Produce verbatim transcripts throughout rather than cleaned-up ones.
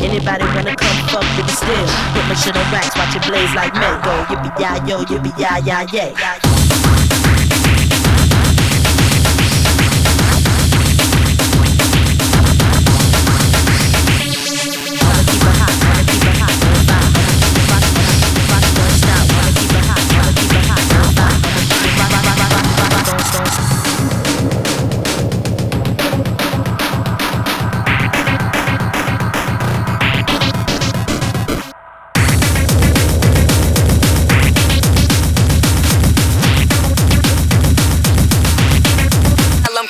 Anybody wanna come fuck with me still? Put my shit on wax, watch it blaze like mango. Yippee ya yo, yippee ya ya yeah.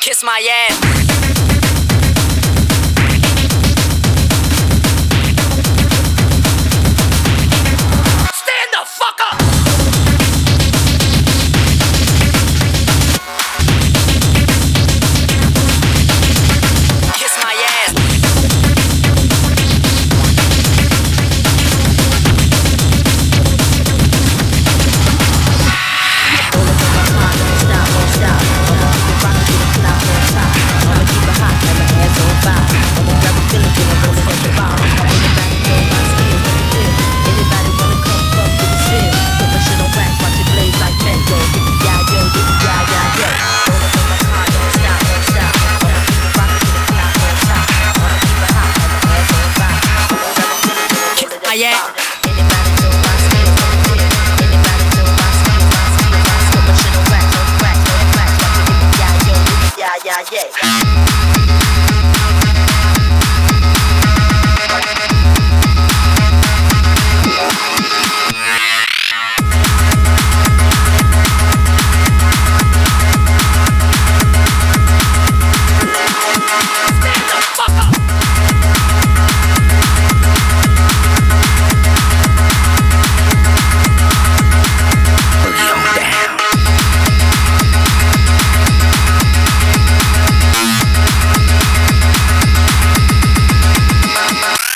Kiss my ass. Stand the fuck up. Kiss my ass. Stop, stop, stop. Kiss my ass.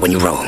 When you roll.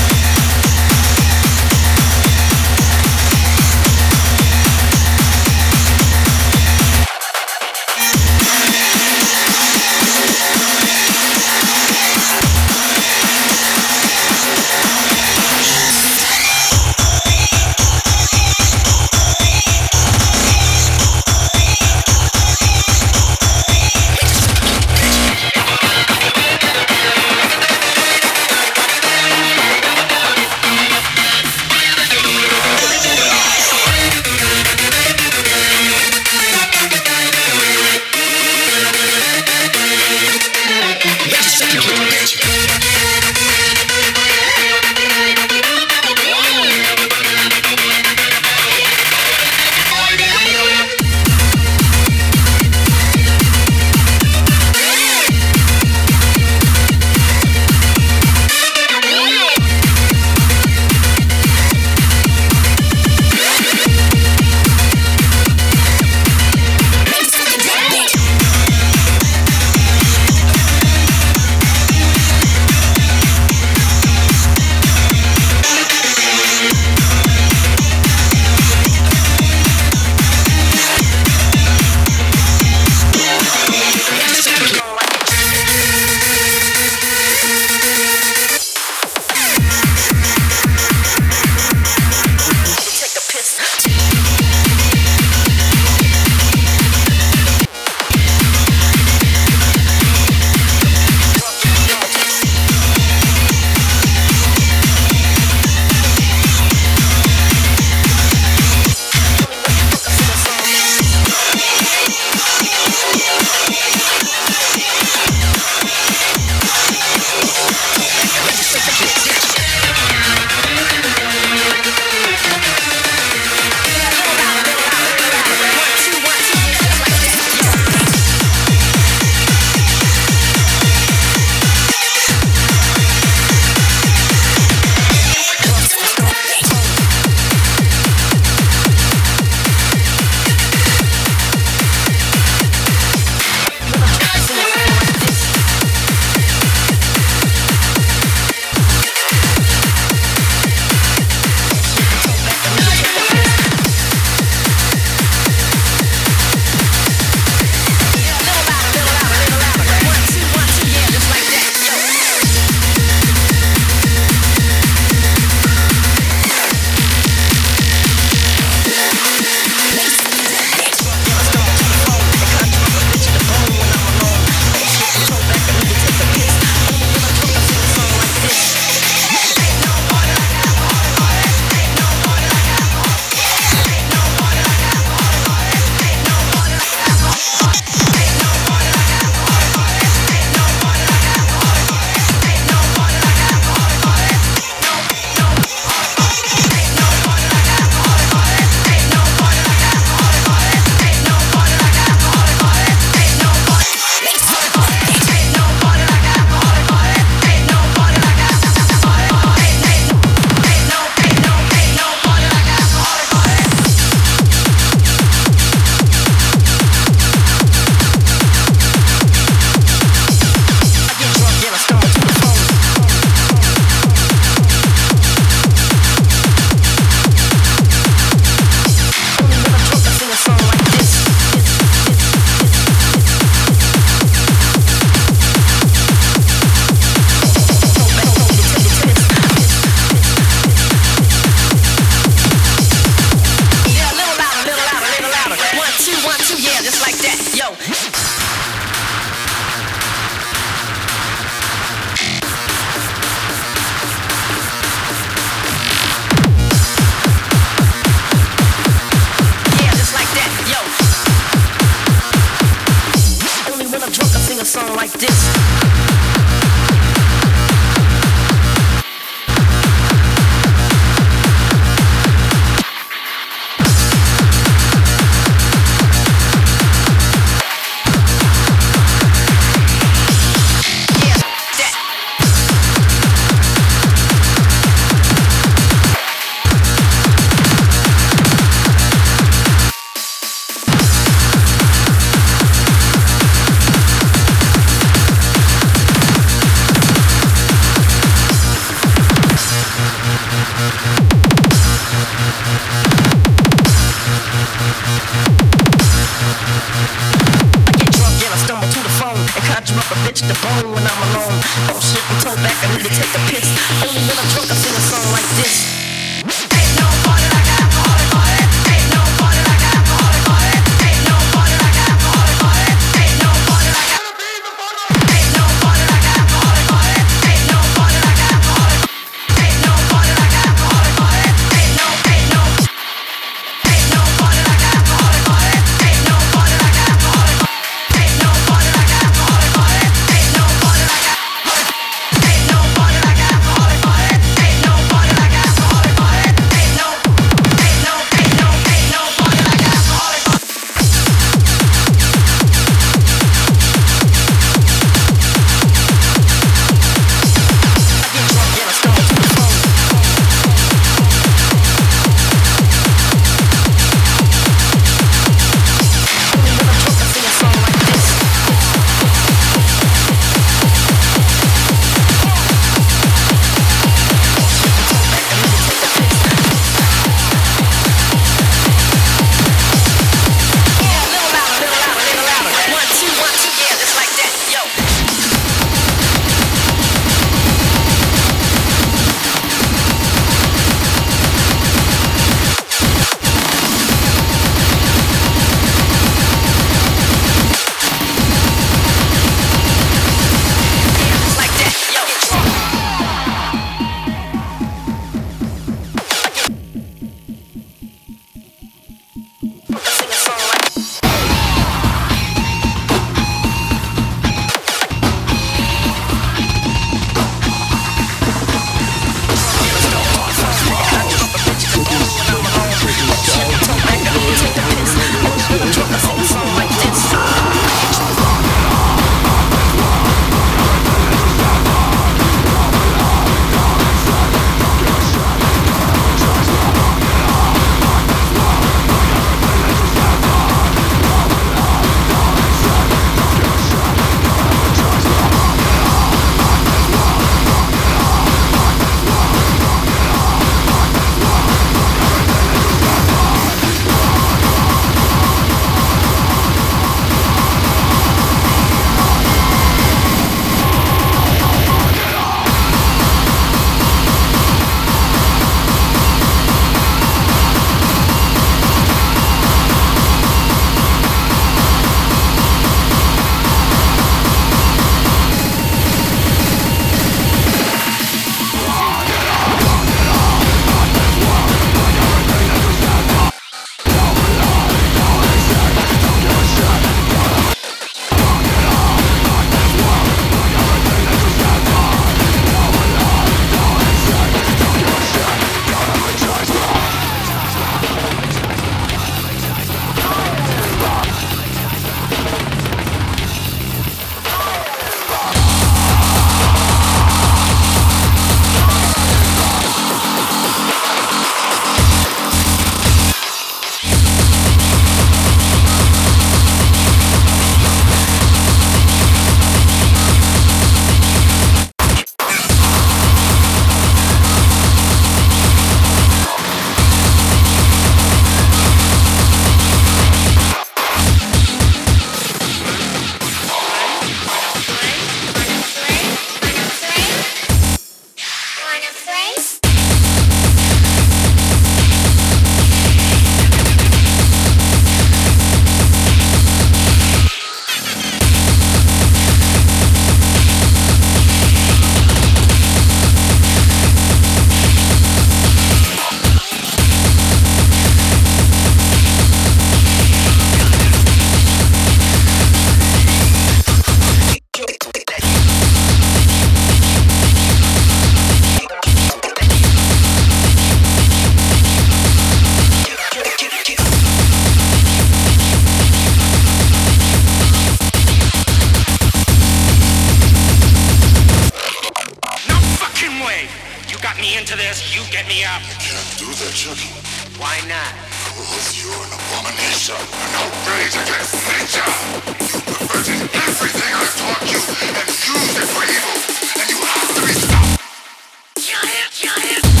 You're here, you're here.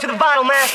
down to the vinyl, man.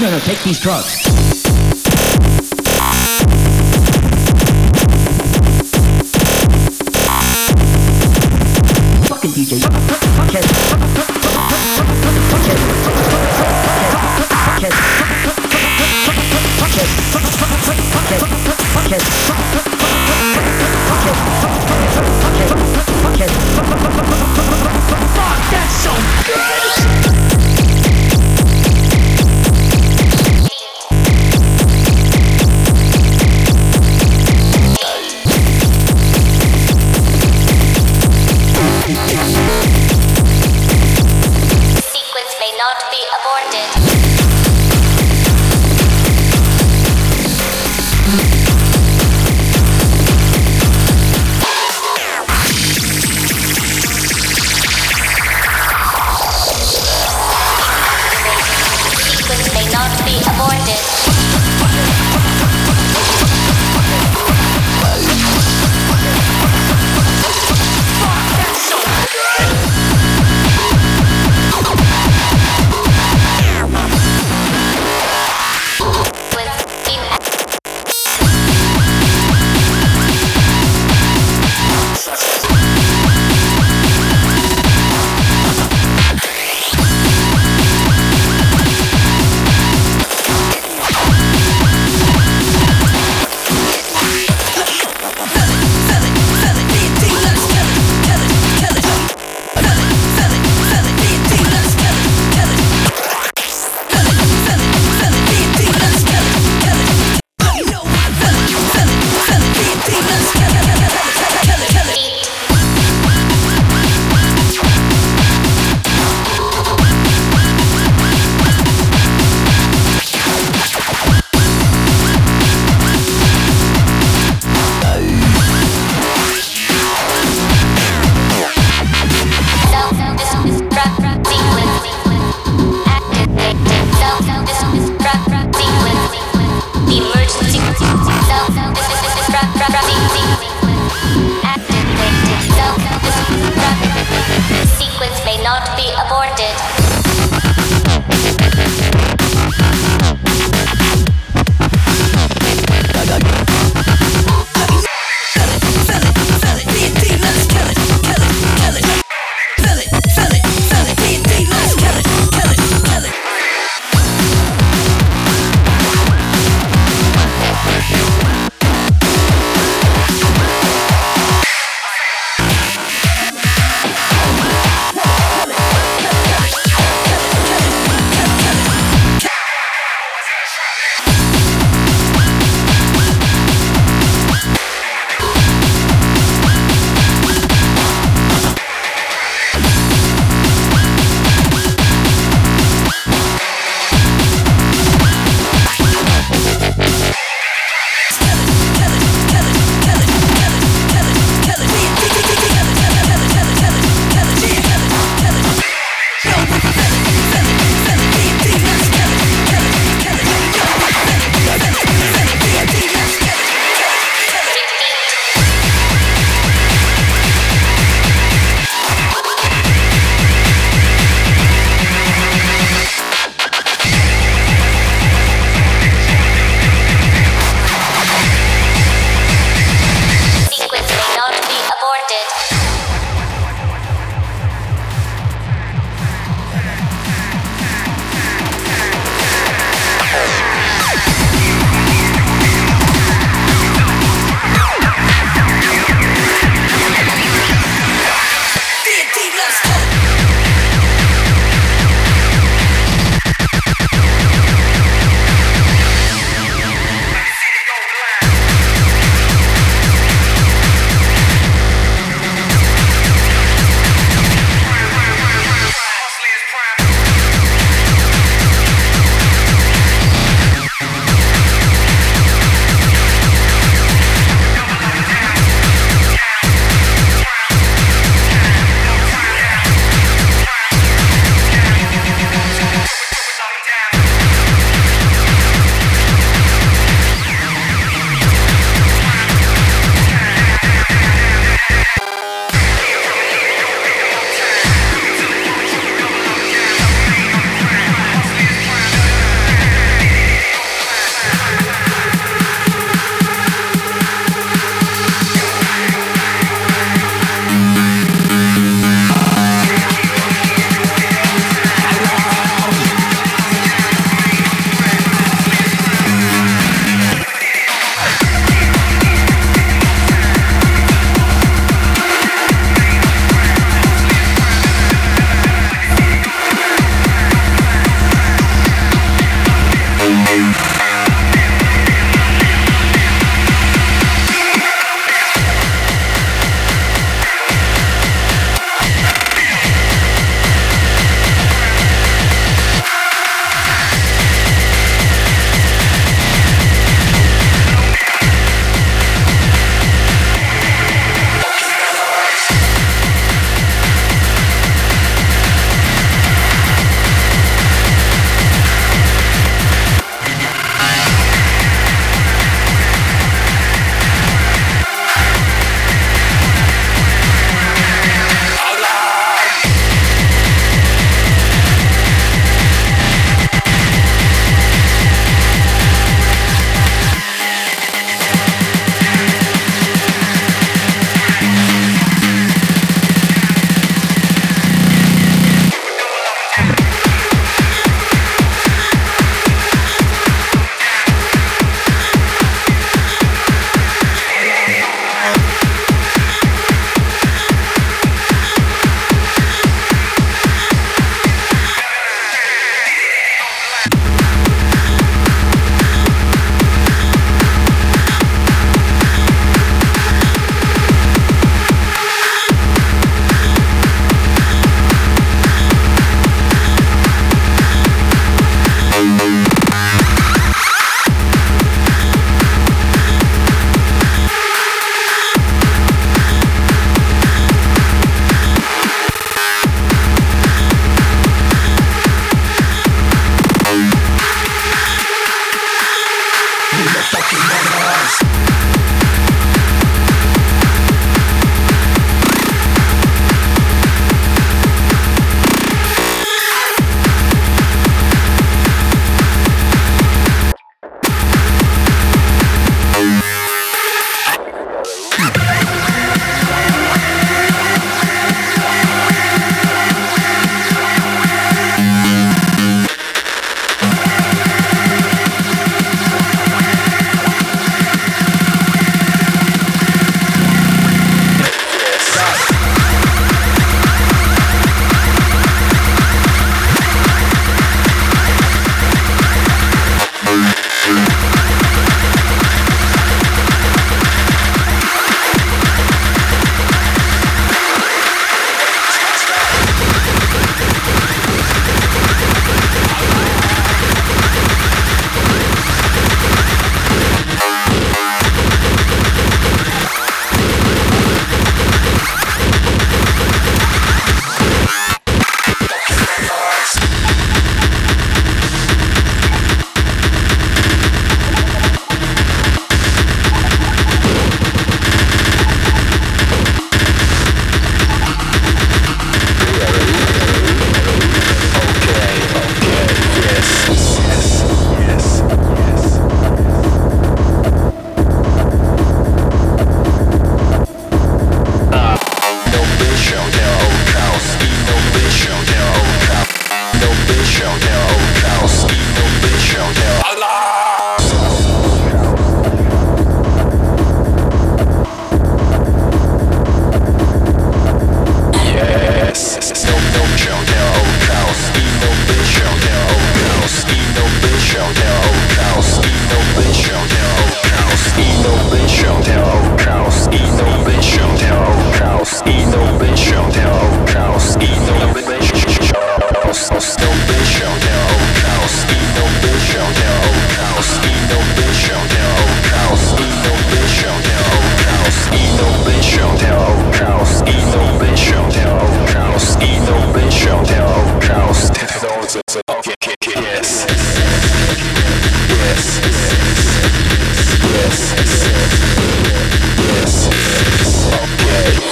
No, no, take these drugs. D J, fuck, that's so good. Aborted.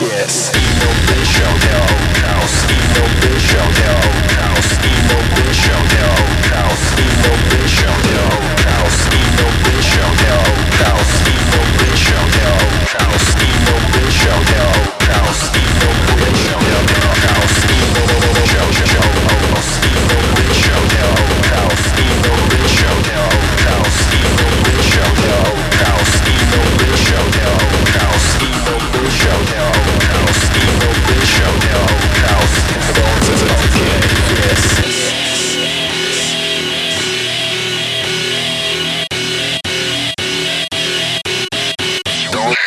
yes. Emo bitch on their own house. Emo bitch on their own house. Emo bitch on their own house. Emo bitch on their own house. Emo bitch on their own house. Emo bitch on their own house. Emo bitch on their own house. Emo bitch on their own house. Emo bitch on their own house. Emo bitch on their own house. Emo bitch on their own house. Emo bitch on their own house. Emo bitch on their own house. Emo bitch on their own house. Emo bitch on their own house. It's all okay, yes. Don't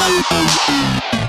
I'm